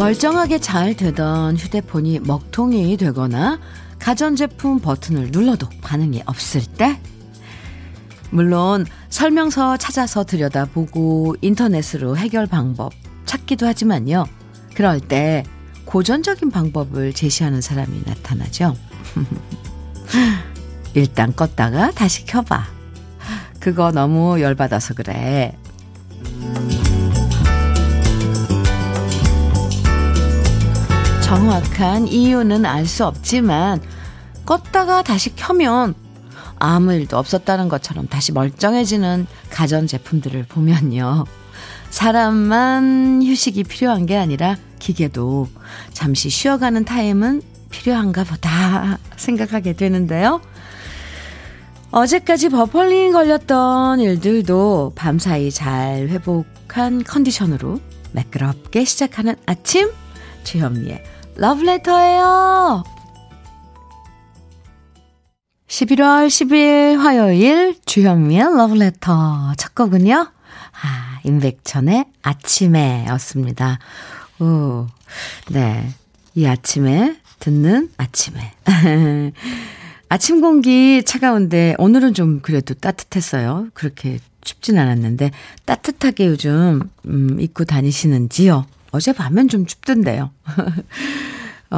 멀쩡하게 잘 되던 휴대폰이 먹통이 되거나 가전제품 버튼을 눌러도 반응이 없을 때, 물론 설명서 찾아서 들여다보고 인터넷으로 해결 방법 찾기도 하지만요, 그럴 때 고전적인 방법을 제시하는 사람이 나타나죠. 일단 껐다가 다시 켜봐. 그거 너무 열받아서 그래. 정확한 이유는 알 수 없지만 껐다가 다시 켜면 아무 일도 없었다는 것처럼 다시 멀쩡해지는 가전제품들을 보면요, 사람만 휴식이 필요한 게 아니라 기계도 잠시 쉬어가는 타임은 필요한가 보다 생각하게 되는데요. 어제까지 버펄링 걸렸던 일들도 밤사이 잘 회복한 컨디션으로 매끄럽게 시작하는 아침, 주현미의 러브레터예요. 11월 10일 화요일 주현미의 러브레터 첫 곡은요, 임백천의 아침에 였습니다. 오, 네, 이 아침에 듣는 아침에. 아침 공기 차가운데 오늘은 좀 그래도 따뜻했어요. 그렇게 춥진 않았는데 따뜻하게 요즘 입고 다니시는지요? 어젯밤엔 좀 춥던데요.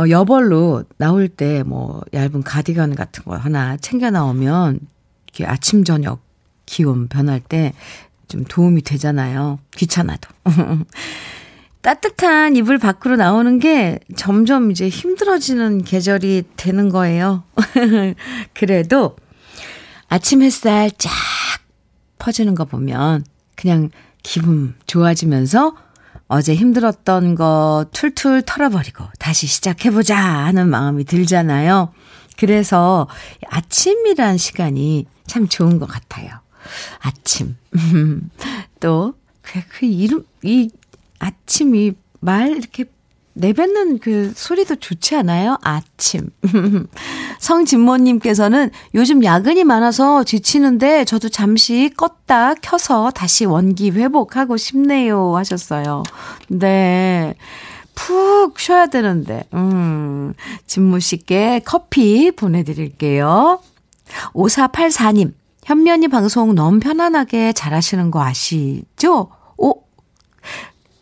여벌로 나올 때 뭐 얇은 가디건 같은 거 하나 챙겨 나오면 이렇게 아침 저녁 기온 변할 때 좀 도움이 되잖아요. 귀찮아도. 따뜻한 이불 밖으로 나오는 게 점점 이제 힘들어지는 계절이 되는 거예요. 그래도 아침 햇살 쫙 퍼지는 거 보면 그냥 기분 좋아지면서 어제 힘들었던 거 툴툴 털어버리고 다시 시작해보자 하는 마음이 들잖아요. 그래서 아침이란 시간이 참 좋은 것 같아요. 아침. 또 그 이름, 이 아침, 이 말 이렇게 내뱉는 그 소리도 좋지 않아요? 아침. 성진모님께서는 요즘 야근이 많아서 지치는데 저도 잠시 껐다 켜서 다시 원기 회복하고 싶네요 하셨어요. 네, 푹 쉬어야 되는데. 진모 씨께 커피 보내드릴게요. 5484님, 현면이 방송 너무 편안하게 잘하시는 거 아시죠? 오,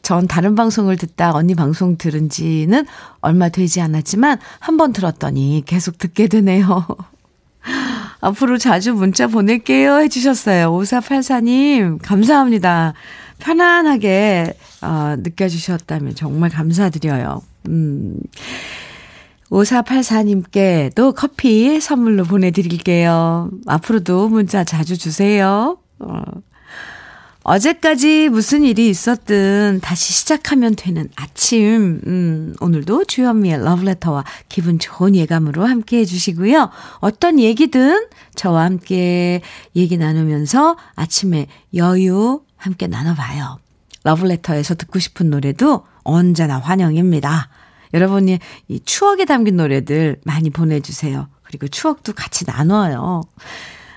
전 다른 방송을 듣다 언니 방송 들은 지는 얼마 되지 않았지만 한번 들었더니 계속 듣게 되네요. 앞으로 자주 문자 보낼게요 해주셨어요. 5484님 감사합니다. 편안하게 느껴주셨다면 정말 감사드려요. 5484님께도 커피 선물로 보내드릴게요. 앞으로도 문자 자주 주세요. 어제까지 무슨 일이 있었든 다시 시작하면 되는 아침. 오늘도 주현미의 러브레터와 기분 좋은 예감으로 함께해 주시고요. 어떤 얘기든 저와 함께 얘기 나누면서 아침에 여유 함께 나눠봐요. 러브레터에서 듣고 싶은 노래도 언제나 환영입니다. 여러분이 이 추억에 담긴 노래들 많이 보내주세요. 그리고 추억도 같이 나눠요.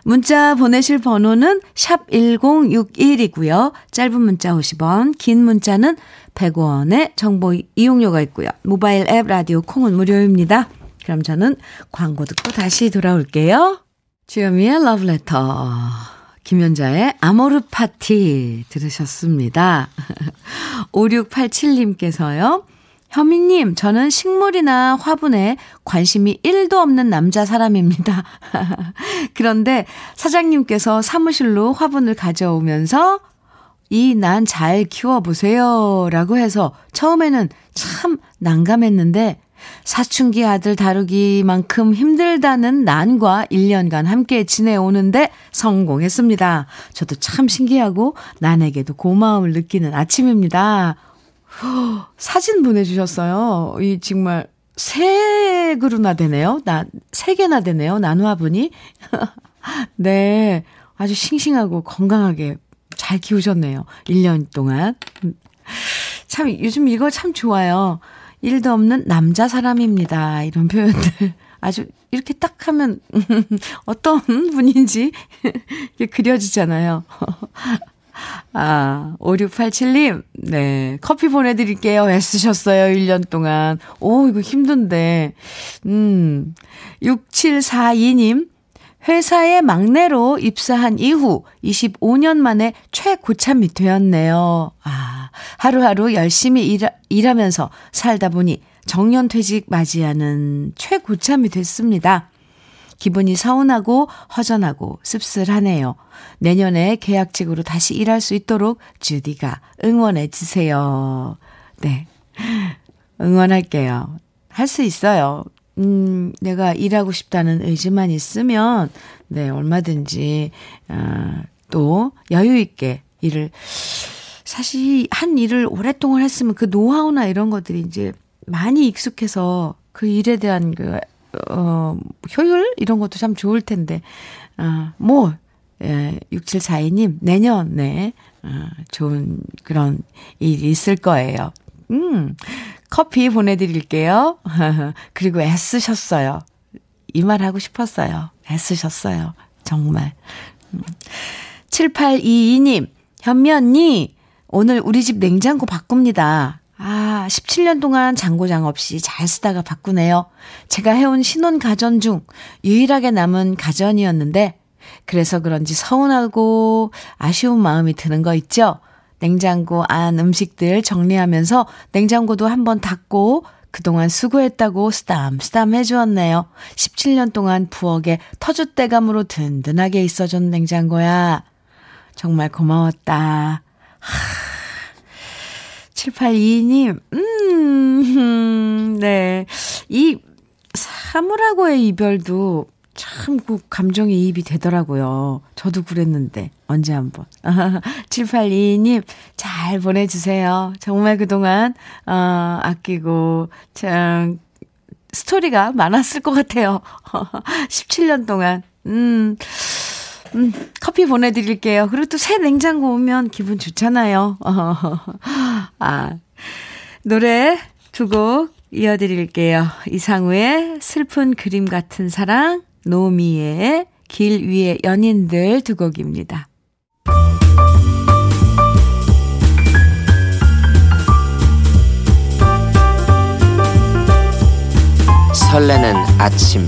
문자 보내실 번호는 샵 1061이고요. 짧은 문자 50원, 긴 문자는 100원의 정보 이용료가 있고요. 모바일 앱 라디오 콩은 무료입니다. 그럼 저는 광고 듣고 다시 돌아올게요. 주현미의 러브레터, 김연자의 아모르 파티 들으셨습니다. 5687님께서요. 현미님, 저는 식물이나 화분에 관심이 1도 없는 남자 사람입니다. 그런데 사장님께서 사무실로 화분을 가져오면서 이 난 잘 키워보세요 라고 해서 처음에는 참 난감했는데 사춘기 아들 다루기만큼 힘들다는 난과 1년간 함께 지내오는데 성공했습니다. 저도 참 신기하고 난에게도 고마움을 느끼는 아침입니다. 사진 보내주셨어요. 이 정말 세 그루나 되네요. 세 개나 되네요. 난화분이. 네, 아주 싱싱하고 건강하게 잘 키우셨네요. 1년 동안. 참 요즘 이거 참 좋아요. 일도 없는 남자 사람입니다. 이런 표현들. 아주 이렇게 딱 하면 어떤 분인지 이렇게 그려지잖아요. 아, 5687님, 네, 커피 보내드릴게요. 애쓰셨어요, 1년 동안. 오, 이거 힘든데. 6742님, 회사의 막내로 입사한 이후 25년 만에 최고참이 되었네요. 아, 하루하루 열심히 일하면서 살다 보니 정년퇴직 맞이하는 최고참이 됐습니다. 기분이 서운하고 허전하고 씁쓸하네요. 내년에 계약직으로 다시 일할 수 있도록 주디가 응원해 주세요. 네, 응원할게요. 할 수 있어요. 내가 일하고 싶다는 의지만 있으면 네, 얼마든지 또 여유 있게 일을, 사실 한 일을 오랫동안 했으면 그 노하우나 이런 것들이 이제 많이 익숙해서 그 일에 대한 그 효율 이런 것도 참 좋을 텐데 뭐 예, 6742님 내년에 좋은 그런 일이 있을 거예요. 커피 보내드릴게요. 그리고 애쓰셨어요. 이 말 하고 싶었어요. 애쓰셨어요. 정말. 7822님, 현미 언니, 오늘 우리 집 냉장고 바꿉니다. 아, 17년 동안 잔고장 없이 잘 쓰다가 바꾸네요. 제가 해온 신혼 가전 중 유일하게 남은 가전이었는데, 그래서 그런지 서운하고 아쉬운 마음이 드는 거 있죠? 냉장고 안 음식들 정리하면서 냉장고도 한번 닫고 그동안 수고했다고 쓰담쓰담 해주었네요. 17년 동안 부엌에 터줏대감으로 든든하게 있어준 냉장고야. 정말 고마웠다. 하, 7822님, 네. 이 사물하고의 이별도 참 그 감정이 이입이 되더라고요. 저도 그랬는데 언제 한번. 7822님 잘 보내주세요. 정말 그동안 아끼고 참 스토리가 많았을 것 같아요. 17년 동안 커피 보내드릴게요. 그리고 또 새 냉장고 오면 기분 좋잖아요. 아, 노래 두 곡 이어드릴게요. 이상우의 슬픈 그림 같은 사랑, 노미의 길 위의 연인들 두 곡입니다. 설레는 아침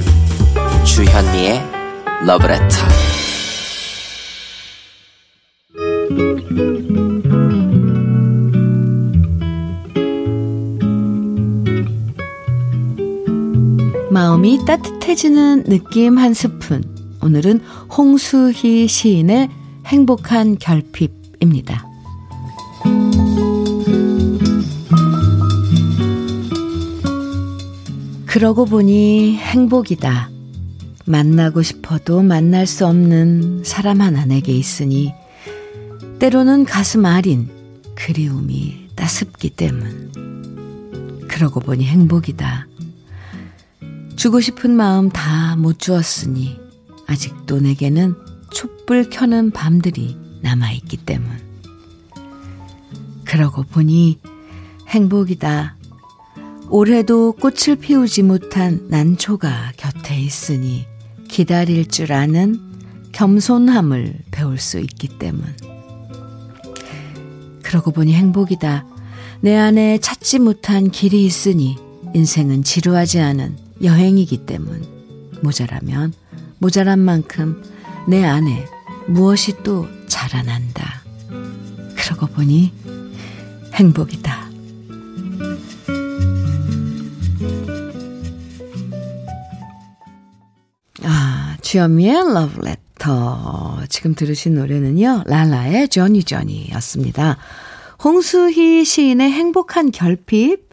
주현미의 러브레터. 마음이 따뜻해지는 느낌 한 스푼. 오늘은 홍수희 시인의 행복한 결핍입니다. 그러고 보니 행복이다. 만나고 싶어도 만날 수 없는 사람 하나 내게 있으니 때로는 가슴 아린 그리움이 따습기 때문. 그러고 보니 행복이다. 주고 싶은 마음 다 못 주었으니 아직도 내게는 촛불 켜는 밤들이 남아있기 때문. 그러고 보니 행복이다. 올해도 꽃을 피우지 못한 난초가 곁에 있으니 기다릴 줄 아는 겸손함을 배울 수 있기 때문. 그러고 보니 행복이다. 내 안에 찾지 못한 길이 있으니 인생은 지루하지 않은 여행이기 때문. 모자라면 모자란 만큼 내 안에 무엇이 또 자라난다. 그러고 보니 행복이다. 아, 주현미의 러브레터. 지금 들으신 노래는요, 라라의 조니 조니였습니다. 홍수희 시인의 행복한 결핍,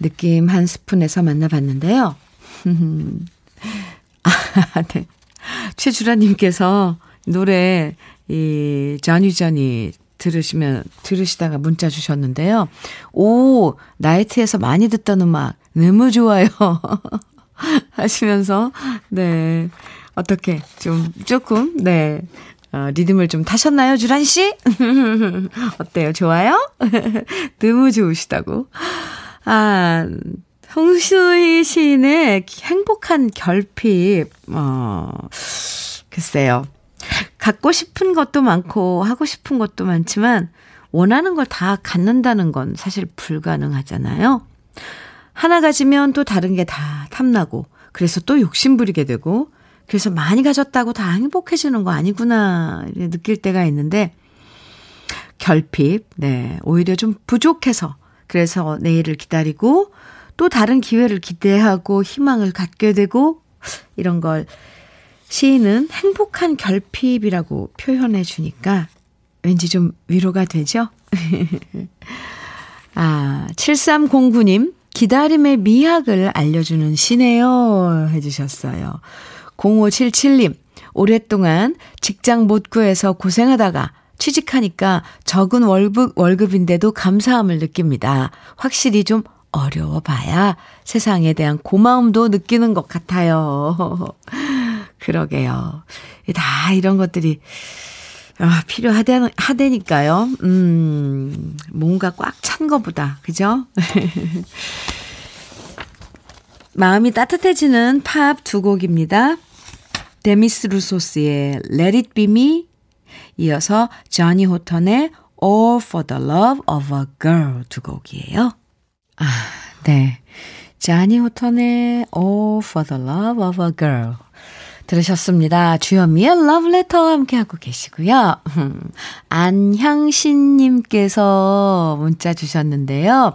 느낌 한 스푼에서 만나봤는데요. 아, 네. 최주라님께서 노래, 이, 전유전이 들으시다가 문자 주셨는데요. 오, 나이트에서 많이 듣던 음악, 너무 좋아요. 하시면서, 네. 어떻게, 조금, 네. 리듬을 좀 타셨나요, 주란씨? 어때요? 좋아요? 너무 좋으시다고. 아, 홍수희 시인의 행복한 결핍, 글쎄요. 갖고 싶은 것도 많고 하고 싶은 것도 많지만 원하는 걸 다 갖는다는 건 사실 불가능하잖아요. 하나 가지면 또 다른 게 다 탐나고 그래서 또 욕심부리게 되고 그래서 많이 가졌다고 다 행복해지는 거 아니구나 느낄 때가 있는데 결핍, 네, 오히려 좀 부족해서 그래서 내일을 기다리고 또 다른 기회를 기대하고 희망을 갖게 되고 이런 걸 시인은 행복한 결핍이라고 표현해 주니까 왠지 좀 위로가 되죠? 아, 7309님, 기다림의 미학을 알려주는 시네요 해주셨어요. 0577님, 오랫동안 직장 못 구해서 고생하다가 취직하니까 적은 월급인데도 감사함을 느낍니다. 확실히 좀 어려워 봐야 세상에 대한 고마움도 느끼는 것 같아요. 그러게요. 다 이런 것들이 필요하다니까요. 뭔가 꽉 찬 것보다. 그죠? 마음이 따뜻해지는 팝 두 곡입니다. 데미스 루소스의 Let It Be Me 이어서 조니 호턴의 All for the Love of a Girl 두 곡이에요. 아, 네. 조니 호턴의 All for the Love of a Girl 들으셨습니다. 주현미의 러브레터 함께하고 계시고요. 안향신님께서 문자 주셨는데요.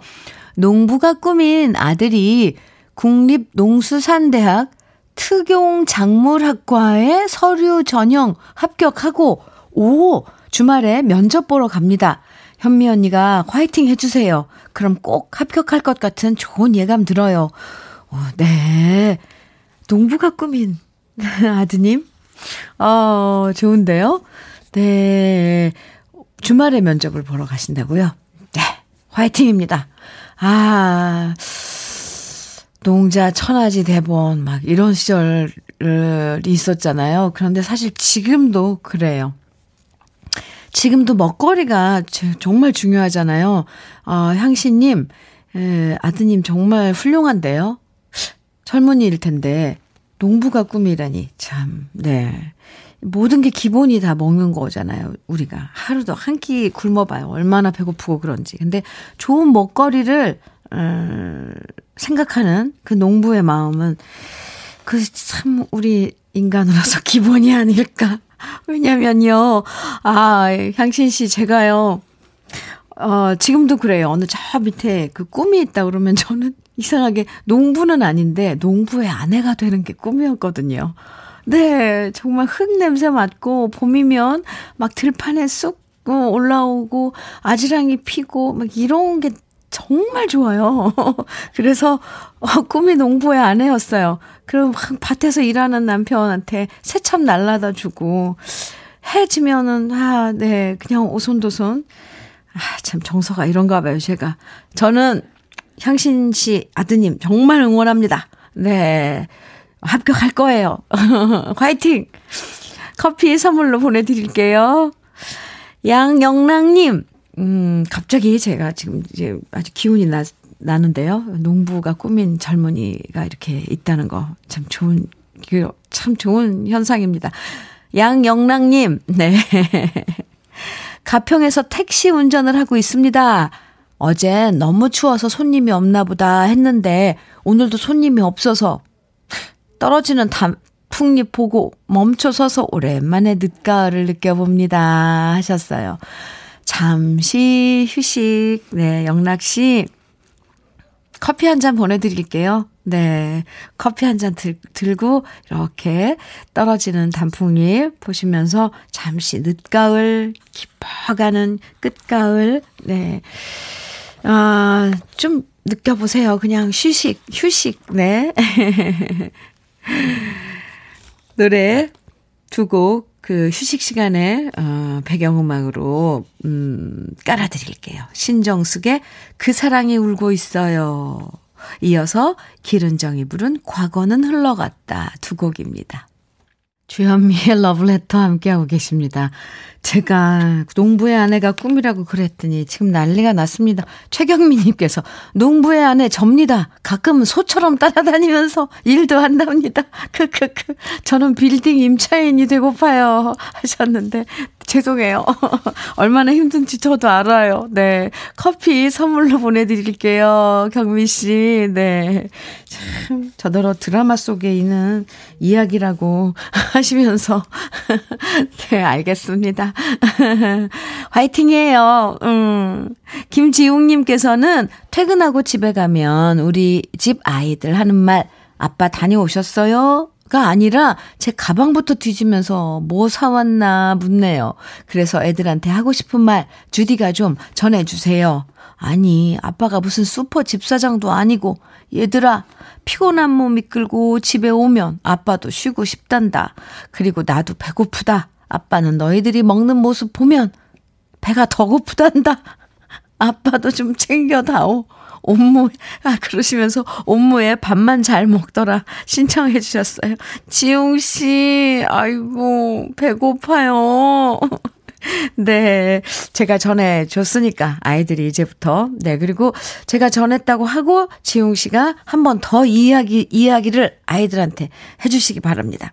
농부가 꾸민 아들이 국립농수산대학 특용작물학과에 서류 전형 합격하고 오 주말에 면접 보러 갑니다. 현미 언니가 화이팅 해주세요. 그럼 꼭 합격할 것 같은 좋은 예감 들어요. 오, 네. 농부가 꾸민 아드님, 좋은데요? 네. 주말에 면접을 보러 가신다고요? 네. 화이팅입니다. 아, 농자 천하지 대본, 막 이런 시절이 있었잖아요. 그런데 사실 지금도 그래요. 지금도 먹거리가 정말 중요하잖아요. 향신님, 아드님 정말 훌륭한데요? 젊은이일 텐데. 농부가 꿈이라니 참, 네, 모든 게 기본이 다 먹는 거잖아요. 우리가 하루도 한 끼 굶어봐요. 얼마나 배고프고 그런지. 근데 좋은 먹거리를 생각하는 그 농부의 마음은 그 참 우리 인간으로서 기본이 아닐까. 왜냐면요, 향신 씨 제가요, 지금도 그래요. 어느 저 밑에 그 꿈이 있다 그러면 저는 이상하게 농부는 아닌데 농부의 아내가 되는 게 꿈이었거든요. 네, 정말 흙냄새 맡고 봄이면 막 들판에 쑥 올라오고 아지랑이 피고 막 이런 게 정말 좋아요. 그래서 꿈이 농부의 아내였어요. 그리고 막 밭에서 일하는 남편한테 새참 날라다 주고 해지면은 네, 그냥 오손도손. 참 정서가 이런가 봐요. 저는 향신 씨 아드님 정말 응원합니다. 네, 합격할 거예요. 화이팅! 커피 선물로 보내드릴게요. 양영랑님, 갑자기 제가 지금 이제 아주 기운이 나는데요. 농부가 꾸민 젊은이가 이렇게 있다는 거 참 좋은 현상입니다. 양영랑님, 네. 가평에서 택시 운전을 하고 있습니다. 어제 너무 추워서 손님이 없나 보다 했는데 오늘도 손님이 없어서 떨어지는 단풍잎 보고 멈춰서서 오랜만에 늦가을을 느껴봅니다 하셨어요. 잠시 휴식, 네, 영락씨 커피 한 잔 보내드릴게요. 네, 커피 한 잔 들고 이렇게 떨어지는 단풍잎 보시면서 잠시 늦가을, 깊어가는 끝가을, 네, 좀 느껴보세요. 그냥 휴식, 네. 노래 두 곡 그 휴식 시간에 배경음악으로 깔아드릴게요. 신정숙의 그 사랑이 울고 있어요. 이어서 기른정이 부른 과거는 흘러갔다 두 곡입니다. 주현미의 러브레터 함께하고 계십니다. 제가 농부의 아내가 꿈이라고 그랬더니 지금 난리가 났습니다. 최경미님께서 농부의 아내 접니다. 가끔 소처럼 따라다니면서 일도 한답니다. 크크크. 저는 빌딩 임차인이 되고파요 하셨는데 죄송해요. 얼마나 힘든지 저도 알아요. 네, 커피 선물로 보내드릴게요. 경미 씨. 네, 참 저더러 드라마 속에 있는 이야기라고 하시면서 네, 알겠습니다. 화이팅이에요. 김지웅님께서는 퇴근하고 집에 가면 우리 집 아이들 하는 말 아빠 다녀오셨어요? 가 아니라 제 가방부터 뒤지면서 뭐 사왔나 묻네요. 그래서 애들한테 하고 싶은 말 주디가 좀 전해주세요. 아니 아빠가 무슨 슈퍼 집사장도 아니고 얘들아 피곤한 몸 이끌고 집에 오면 아빠도 쉬고 싶단다. 그리고 나도 배고프다. 아빠는 너희들이 먹는 모습 보면 배가 더 고프단다. 아빠도 좀 챙겨다오. 그러시면서 업무에 밥만 잘 먹더라 신청해 주셨어요. 지웅씨, 아이고, 배고파요. 네, 제가 전해줬으니까 아이들이 이제부터. 네, 그리고 제가 전했다고 하고 지웅씨가 한 번 더 이야기를 아이들한테 해주시기 바랍니다.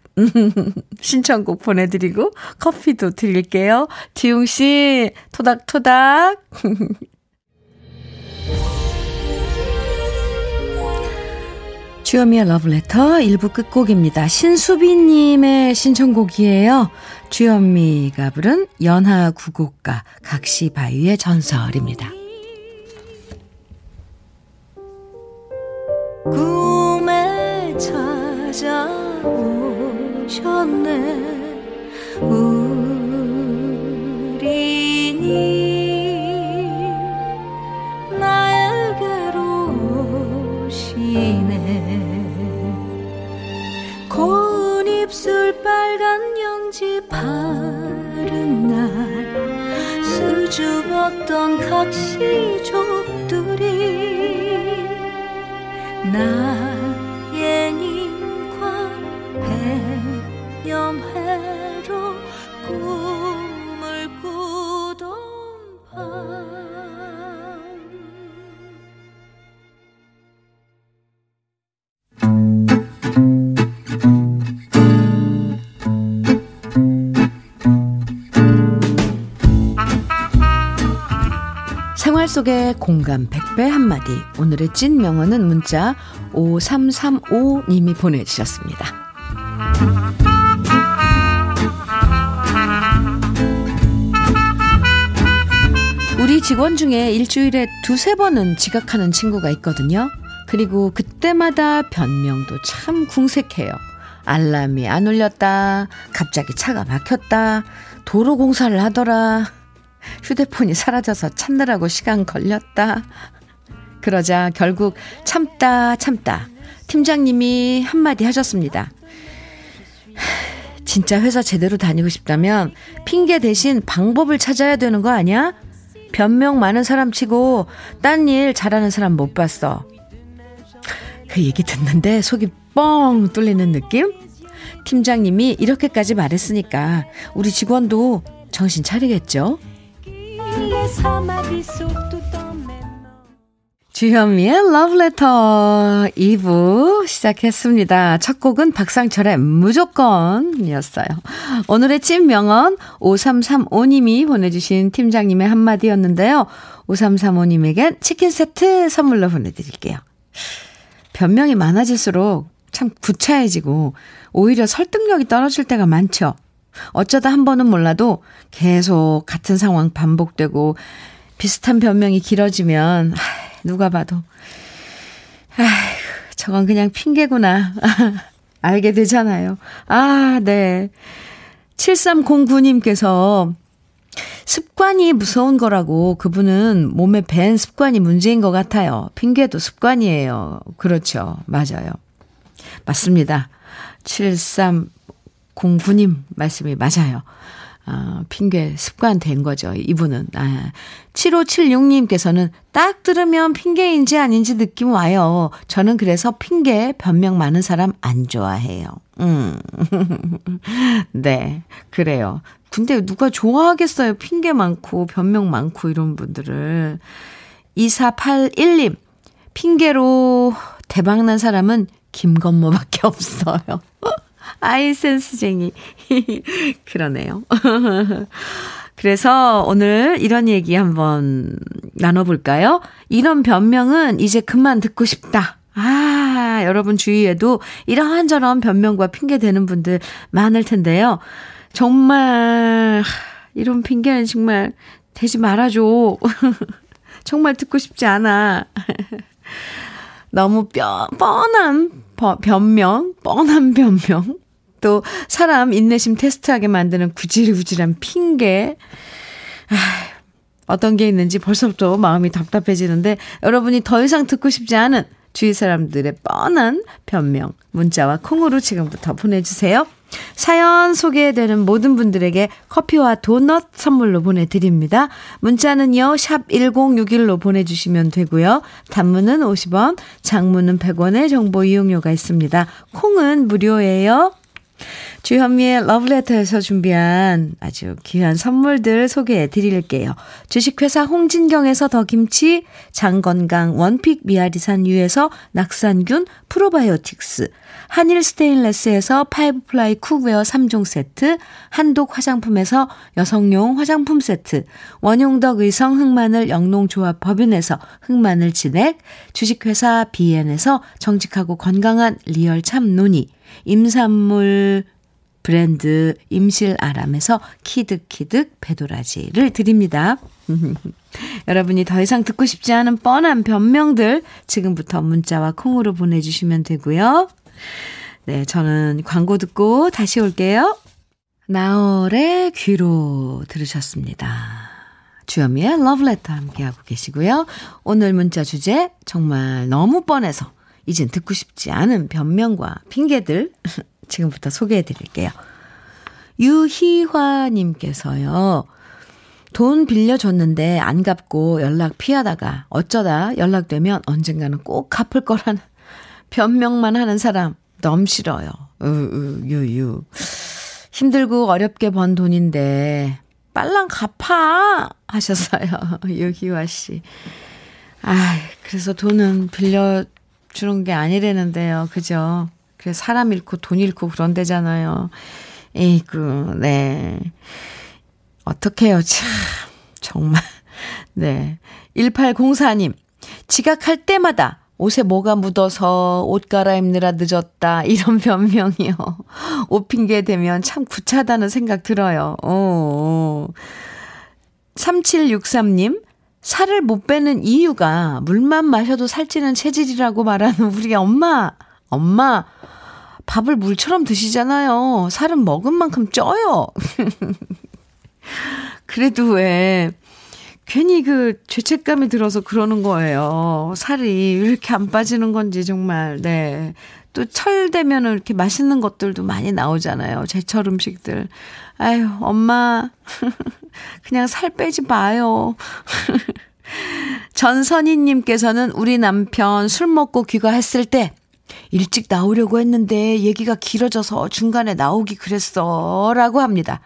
신청곡 보내드리고 커피도 드릴게요. 지웅씨, 토닥토닥. 주현미의 러브레터 1부 끝곡입니다. 신수빈님의 신청곡이에요. 주현미가 부른 연하 구곡가 각시바위의 전설입니다. 꿈에 찾아오셨네 우리니 고운 입술 빨간 영지 바른 날 수줍었던 각시족들이 나예님과 백년회로 꿈을 꾸던 밤 속의 공감 100배 한마디. 오늘의 찐 명언은 문자 5335님이 보내주셨습니다. 우리 직원 중에 일주일에 두세 번은 지각하는 친구가 있거든요. 그리고 그때마다 변명도 참 궁색해요. 알람이 안 울렸다. 갑자기 차가 막혔다. 도로 공사를 하더라. 휴대폰이 사라져서 찾느라고 시간 걸렸다. 그러자 결국 참다 팀장님이 한마디 하셨습니다. 진짜 회사 제대로 다니고 싶다면 핑계 대신 방법을 찾아야 되는 거 아니야? 변명 많은 사람 치고 딴 일 잘하는 사람 못 봤어. 그 얘기 듣는데 속이 뻥 뚫리는 느낌? 팀장님이 이렇게까지 말했으니까 우리 직원도 정신 차리겠죠? 주현미의 러브레터 2부 시작했습니다. 첫 곡은 박상철의 무조건이었어요. 오늘의 찐명언 5335님이 보내주신 팀장님의 한마디였는데요. 5335님에겐 치킨 세트 선물로 보내드릴게요. 변명이 많아질수록 참 구차해지고 오히려 설득력이 떨어질 때가 많죠. 어쩌다 한 번은 몰라도 계속 같은 상황 반복되고 비슷한 변명이 길어지면 누가 봐도 저건 그냥 핑계구나 알게 되잖아요. 아, 네. 7309님께서 습관이 무서운 거라고 그분은 몸에 밴 습관이 문제인 것 같아요. 핑계도 습관이에요. 그렇죠. 맞아요. 맞습니다. 7309님 말씀이 맞아요. 핑계 습관된 거죠. 이분은. 7576님께서는 딱 들으면 핑계인지 아닌지 느낌 와요. 저는 그래서 핑계 변명 많은 사람 안 좋아해요. 네, 그래요. 근데 누가 좋아하겠어요. 핑계 많고 변명 많고 이런 분들을. 2481님. 핑계로 대박난 사람은 김건모밖에 없어요. 아이 센스쟁이. 그러네요. 그래서 오늘 이런 얘기 한번 나눠볼까요? 이런 변명은 이제 그만 듣고 싶다. 아, 여러분 주위에도 이런저런 변명과 핑계 대는 분들 많을 텐데요. 정말 이런 핑계는 정말 대지 말아줘. 정말 듣고 싶지 않아. 너무 뻔한 변명, 또 사람 인내심 테스트하게 만드는 구질구질한 핑계. 어떤 게 있는지 벌써부터 마음이 답답해지는데 여러분이 더 이상 듣고 싶지 않은 주위 사람들의 뻔한 변명 문자와 콩으로 지금부터 보내주세요. 사연 소개되는 모든 분들에게 커피와 도넛 선물로 보내드립니다. 문자는요 샵 1061로 보내주시면 되고요. 단문은 50원, 장문은 100원의 정보 이용료가 있습니다. 콩은 무료예요. 주현미의 러브레터에서 준비한 아주 귀한 선물들 소개해드릴게요. 주식회사 홍진경에서 더김치, 장건강 원픽 미아리산 유에서 낙산균 프로바이오틱스, 한일 스테인레스에서 파이브플라이 쿡웨어 3종 세트, 한독 화장품에서 여성용 화장품 세트, 원용덕 의성 흑마늘 영농조합 법인에서 흑마늘 진액, 주식회사 비엔에서 정직하고 건강한 리얼 참논이, 임산물 브랜드 임실아람에서 키득키득 배도라지를 드립니다. 여러분이 더 이상 듣고 싶지 않은 뻔한 변명들 지금부터 문자와 콩으로 보내주시면 되고요. 네, 저는 광고 듣고 다시 올게요. 나얼의 귀로 들으셨습니다. 주현미의 러브레터 함께하고 계시고요. 오늘 문자 주제 정말 너무 뻔해서 이젠 듣고 싶지 않은 변명과 핑계들 지금부터 소개해드릴게요. 유희화님께서요. 돈 빌려줬는데 안 갚고 연락 피하다가 어쩌다 연락되면 언젠가는 꼭 갚을 거라는 변명만 하는 사람 너무 싫어요. 유유. 힘들고 어렵게 번 돈인데 빨랑 갚아 하셨어요. 유희화 씨. 아, 그래서 돈은 빌려 주는 게 아니라는데요. 그죠? 그래서 사람 잃고 돈 잃고 그런 데잖아요. 에이구, 네. 어떡해요, 참. 정말. 네. 1804님. 지각할 때마다 옷에 뭐가 묻어서 옷 갈아입느라 늦었다. 이런 변명이요. 옷 핑계 대면 참 구차하다는 생각 들어요. 3763님. 살을 못 빼는 이유가 물만 마셔도 살찌는 체질이라고 말하는 우리 엄마 밥을 물처럼 드시잖아요. 살은 먹은 만큼 쪄요. 그래도 왜 괜히 그 죄책감이 들어서 그러는 거예요. 살이 왜 이렇게 안 빠지는 건지 정말. 네. 또 철 되면은 이렇게 맛있는 것들도 많이 나오잖아요. 제철 음식들. 아유, 엄마. 그냥 살 빼지 마요. 전선희님께서는 우리 남편 술 먹고 귀가했을 때 일찍 나오려고 했는데 얘기가 길어져서 중간에 나오기 그랬어 라고 합니다.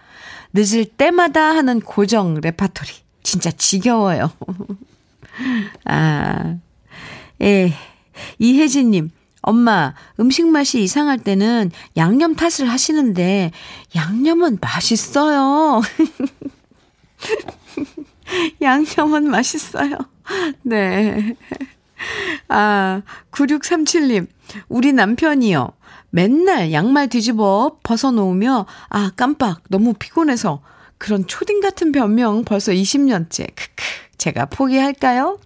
늦을 때마다 하는 고정 레파토리 진짜 지겨워요. 아, 예. 이혜진님. 엄마, 음식 맛이 이상할 때는 양념 탓을 하시는데 양념은 맛있어요. 양념은 맛있어요. 네. 아, 9637님. 우리 남편이요. 맨날 양말 뒤집어 벗어놓으며 아, 깜빡 너무 피곤해서 그런 초딩 같은 변명 벌써 20년째. 크크. 제가 포기할까요?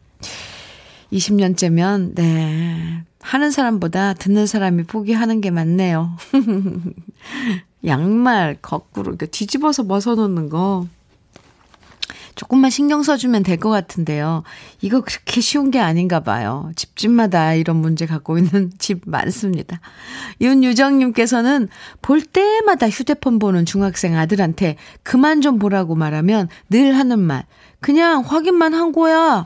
20년째면 네. 하는 사람보다 듣는 사람이 포기하는 게 맞네요. 양말 거꾸로 뒤집어서 벗어놓는 거 조금만 신경 써주면 될 것 같은데요. 이거 그렇게 쉬운 게 아닌가 봐요. 집집마다 이런 문제 갖고 있는 집 많습니다. 윤유정님께서는 볼 때마다 휴대폰 보는 중학생 아들한테 그만 좀 보라고 말하면 늘 하는 말, 그냥 확인만 한 거야.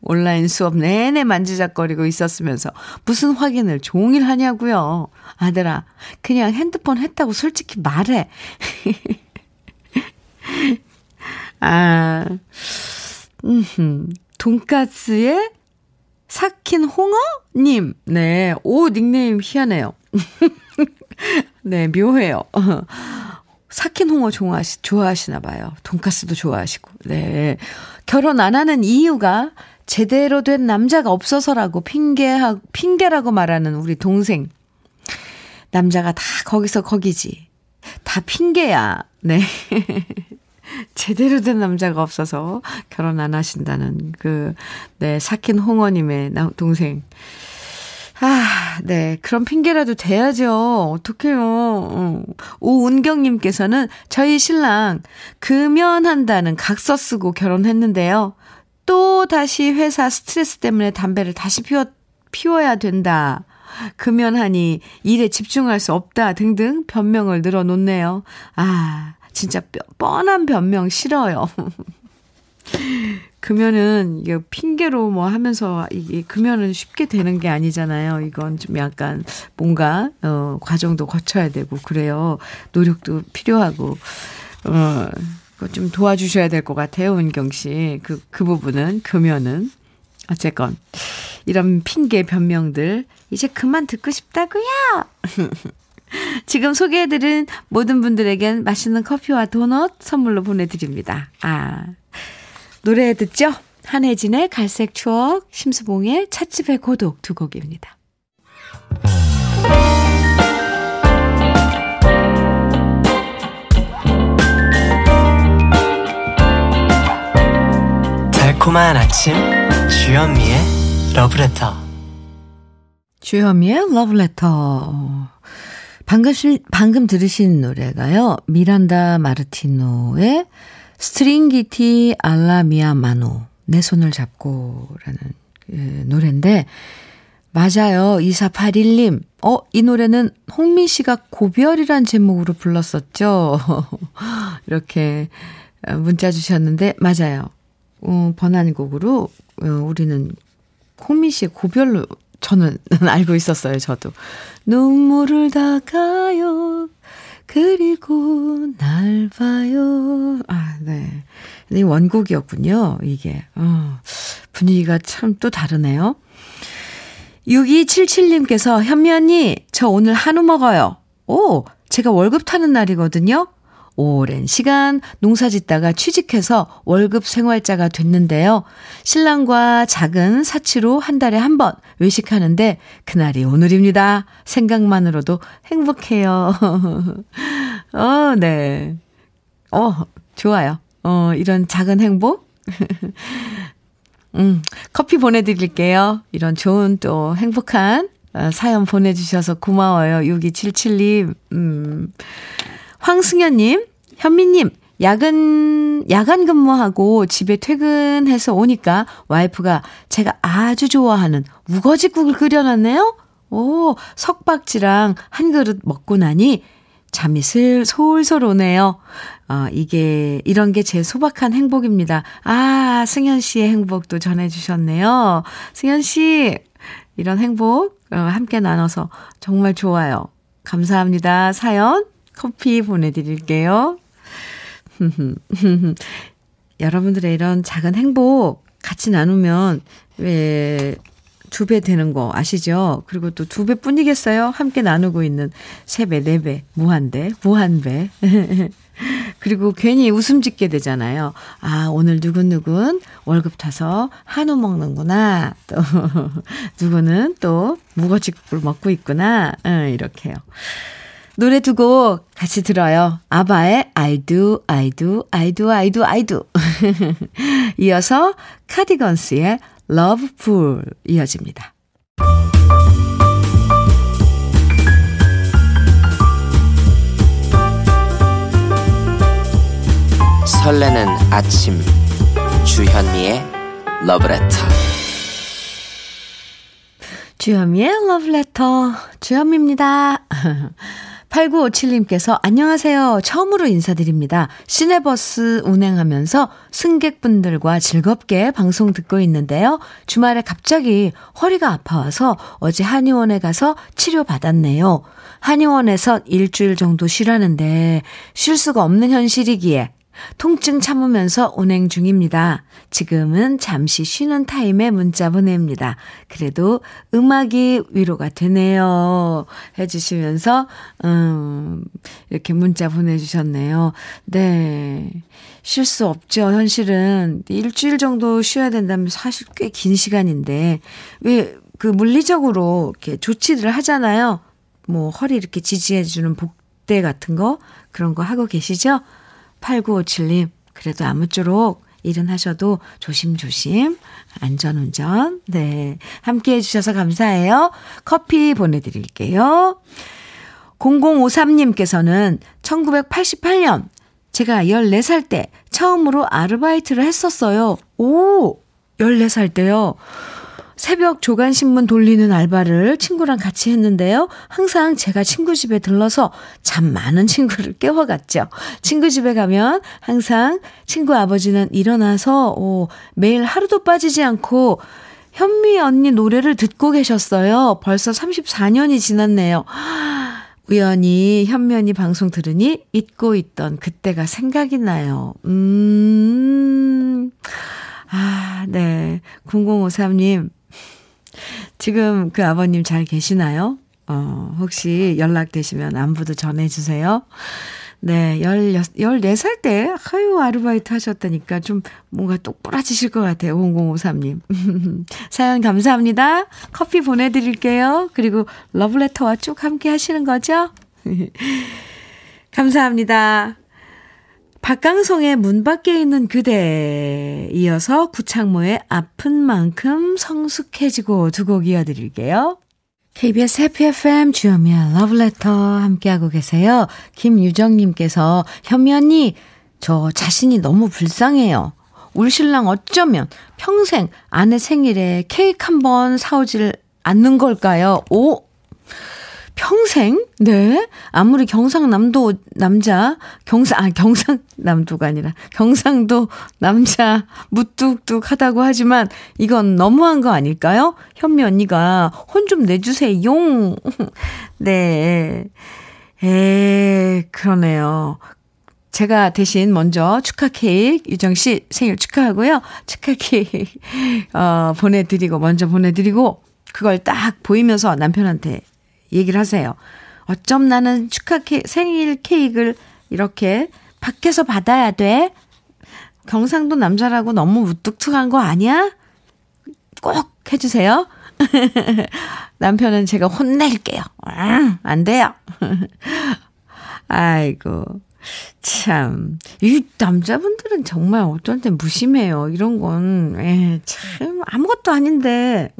온라인 수업 내내 만지작거리고 있었으면서 무슨 확인을 종일 하냐고요. 아들아, 그냥 핸드폰 했다고 솔직히 말해. 아, 돈가스에 삭힌 홍어님. 네, 오, 닉네임 희한해요. 네, 묘해요. 삭힌 홍어 좋아하시나 봐요. 돈가스도 좋아하시고. 네. 결혼 안 하는 이유가 제대로 된 남자가 없어서라고 핑계라고 말하는 우리 동생. 남자가 다 거기서 거기지. 다 핑계야. 네. 제대로 된 남자가 없어서 결혼 안 하신다는 그, 네, 삭힌 홍어님의 동생. 아, 네. 그런 핑계라도 돼야죠. 어떡해요. 오은경님께서는 저희 신랑 금연한다는 각서 쓰고 결혼했는데요. 또 다시 회사 스트레스 때문에 담배를 다시 피워야 된다. 금연하니 일에 집중할 수 없다 등등 변명을 늘어놓네요. 아, 진짜 뻔한 변명 싫어요. 금연은 이게 핑계로 뭐 하면서 이게 금연은 쉽게 되는 게 아니잖아요. 이건 좀 약간 뭔가 과정도 거쳐야 되고 그래요. 노력도 필요하고 좀 도와주셔야 될 것 같아요, 은경 씨. 그 부분은 금연은 어쨌건 이런 핑계 변명들 이제 그만 듣고 싶다고요. 지금 소개해드린 모든 분들에겐 맛있는 커피와 도넛 선물로 보내드립니다. 아, 노래 듣죠? 한혜진의 갈색 추억, 심수봉의 찻집의 고독 두 곡입니다. 달콤한 아침 주현미의 러브레터. 주현미의 러브레터. 방금 들으신 노래가요, 미란다 마르티노의 스트링기티 알라 미아 마노, 내 손을 잡고라는 그 노래인데, 맞아요. 2481님. 이 노래는 홍민 씨가 고별이란 제목으로 불렀었죠. 이렇게 문자 주셨는데, 맞아요. 번안곡으로 우리는 홍민 씨의 고별로 저는 알고 있었어요. 저도 눈물을 닦아요 그리고 날 봐요. 아, 네. 이 원곡이었군요. 이게 분위기가 참 또 다르네요. 6277님께서 현미 언니 저 오늘 한우 먹어요. 오, 제가 월급 타는 날이거든요. 오랜 시간 농사짓다가 취직해서 월급 생활자가 됐는데요. 신랑과 작은 사치로 한 달에 한 번 외식하는데 그날이 오늘입니다. 생각만으로도 행복해요. 네. 좋아요. 이런 작은 행복? 커피 보내드릴게요. 이런 좋은 또 행복한 사연 보내주셔서 고마워요. 6277님. 황승현님, 현미님, 야간 근무하고 집에 퇴근해서 오니까 와이프가 제가 아주 좋아하는 우거지국을 끓여놨네요. 오, 석박지랑 한 그릇 먹고 나니 잠이 솔솔 오네요. 이런 게 제 소박한 행복입니다. 아, 승현 씨의 행복도 전해주셨네요. 승현 씨, 이런 행복 함께 나눠서 정말 좋아요. 감사합니다. 사연. 커피 보내드릴게요. 여러분들의 이런 작은 행복 같이 나누면 왜 2배 되는 거 아시죠? 그리고 또 2배뿐이겠어요? 함께 나누고 있는 3배, 4배, 무한배. 그리고 괜히 웃음 짓게 되잖아요. 아, 오늘 누군 월급 타서 한우 먹는구나. 또 누구는 또 무거지국을 먹고 있구나. 이렇게요. 노래 두 곡 같이 들어요. 아바의 I do, I do, I do, I do, I do. 이어서 카디건스의 Love Pool 이어집니다. 설레는 아침 주현미의 러브레터. 주현미의 러브레터. 주현미입니다. 8957님께서 안녕하세요. 처음으로 인사드립니다. 시내버스 운행하면서 승객분들과 즐겁게 방송 듣고 있는데요. 주말에 갑자기 허리가 아파와서 어제 한의원에 가서 치료받았네요. 한의원에선 일주일 정도 쉬라는데 쉴 수가 없는 현실이기에 통증 참으면서 운행 중입니다. 지금은 잠시 쉬는 타임에 문자 보냅니다. 그래도 음악이 위로가 되네요. 해주시면서 이렇게 문자 보내주셨네요. 네, 쉴 수 없죠. 현실은 일주일 정도 쉬어야 된다면 사실 꽤 긴 시간인데 왜 그 물리적으로 이렇게 조치들을 하잖아요. 뭐 허리 이렇게 지지해주는 복대 같은 거 그런 거 하고 계시죠? 8957님, 그래도 아무쪼록 일은 하셔도 조심조심, 안전운전, 네. 함께 해주셔서 감사해요. 커피 보내드릴게요. 0053님께서는 1988년, 제가 14살 때 처음으로 아르바이트를 했었어요. 오! 14살 때요. 새벽 조간신문 돌리는 알바를 친구랑 같이 했는데요. 항상 제가 친구 집에 들러서 잠 많은 친구를 깨워갔죠. 친구 집에 가면 항상 친구 아버지는 일어나서 매일 하루도 빠지지 않고 현미 언니 노래를 듣고 계셨어요. 벌써 34년이 지났네요. 우연히 현미 언니 방송 들으니 잊고 있던 그때가 생각이 나요. 아, 네. 0053님. 지금 그 아버님 잘 계시나요? 혹시 연락되시면 안부도 전해주세요. 네, 14살 때 아르바이트 하셨다니까 좀 뭔가 똑부러지실 것 같아요. 0053님. 사연 감사합니다. 커피 보내드릴게요. 그리고 러브레터와 쭉 함께 하시는 거죠? 감사합니다. 박강성의 문 밖에 있는 그대, 이어서 구창모의 아픈 만큼 성숙해지고 두 곡 이어드릴게요. KBS 해피 FM 주현미의 러브레터 함께하고 계세요. 김유정님께서 현미 언니, 저 자신이 너무 불쌍해요. 울 신랑 어쩌면 평생 아내 생일에 케이크 한 번 사오질 않는 걸까요? 오! 평생? 네. 아무리 경상남도 남자, 경상남도가 아니라 경상도 남자 무뚝뚝하다고 하지만 이건 너무한 거 아닐까요? 현미 언니가 혼 좀 내주세요. 네. 그러네요. 제가 대신 먼저 축하 케이크, 유정 씨 생일 축하하고요. 축하 케이크, 먼저 보내드리고, 그걸 딱 보이면서 남편한테 얘기를 하세요. 어쩜 나는 생일 케이크를 이렇게 밖에서 받아야 돼? 경상도 남자라고 너무 무뚝뚝한 거 아니야? 꼭 해주세요. 남편은 제가 혼낼게요. 안 돼요. 아이고 참, 이 남자분들은 정말 어쩔 땐 무심해요. 이런 건 참 아무것도 아닌데.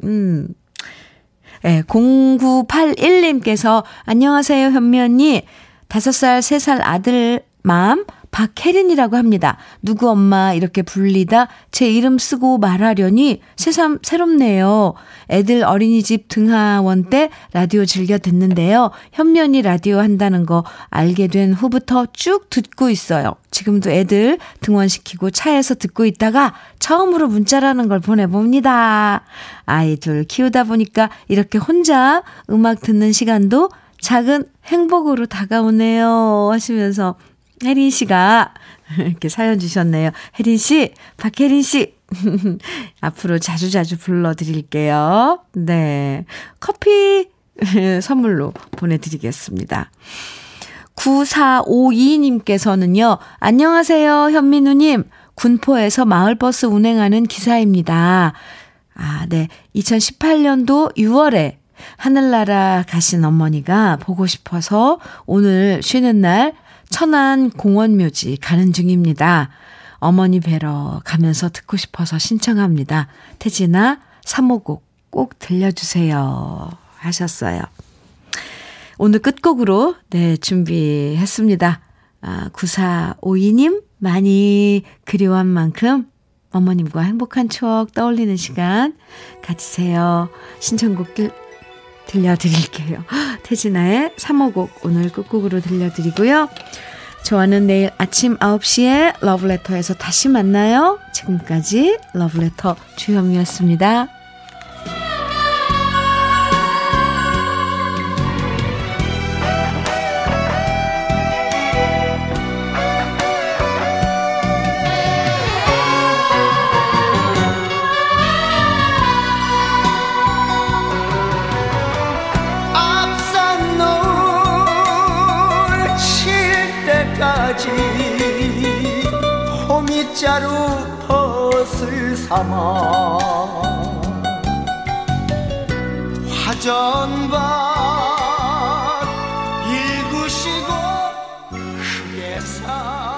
네, 0981님께서 안녕하세요 현미 언니, 5살 3살 아들 맘 박혜린이라고 합니다. 누구 엄마 이렇게 불리다 제 이름 쓰고 말하려니 새삼 새롭네요. 애들 어린이집 등하원 때 라디오 즐겨 듣는데요. 현미 언니 라디오 한다는 거 알게 된 후부터 쭉 듣고 있어요. 지금도 애들 등원시키고 차에서 듣고 있다가 처음으로 문자라는 걸 보내봅니다. 아이 둘 키우다 보니까 이렇게 혼자 음악 듣는 시간도 작은 행복으로 다가오네요 하시면서 혜린 씨가 이렇게 사연 주셨네요. 혜린 씨, 박혜린 씨. 앞으로 자주자주 불러드릴게요. 네. 커피 선물로 보내드리겠습니다. 9452님께서는요. 안녕하세요, 현민우님. 군포에서 마을버스 운행하는 기사입니다. 아, 네. 2018년도 6월에 하늘나라 가신 어머니가 보고 싶어서 오늘 쉬는 날 천안 공원묘지 가는 중입니다. 어머니 뵈러 가면서 듣고 싶어서 신청합니다. 태진아, 3호곡 꼭 들려주세요 하셨어요. 오늘 끝곡으로 네 준비했습니다. 9452님 많이 그리워한 만큼 어머님과 행복한 추억 떠올리는 시간 가지세요. 신청곡 들려드릴게요. 태진아의 3호곡 오늘 끝곡으로 들려드리고요. 저와는 내일 아침 9시에 러브레터에서 다시 만나요. 지금까지 러브레터 주현미였습니다. 호미자루 벗을 삼아 화전밭 일구시고 크게 사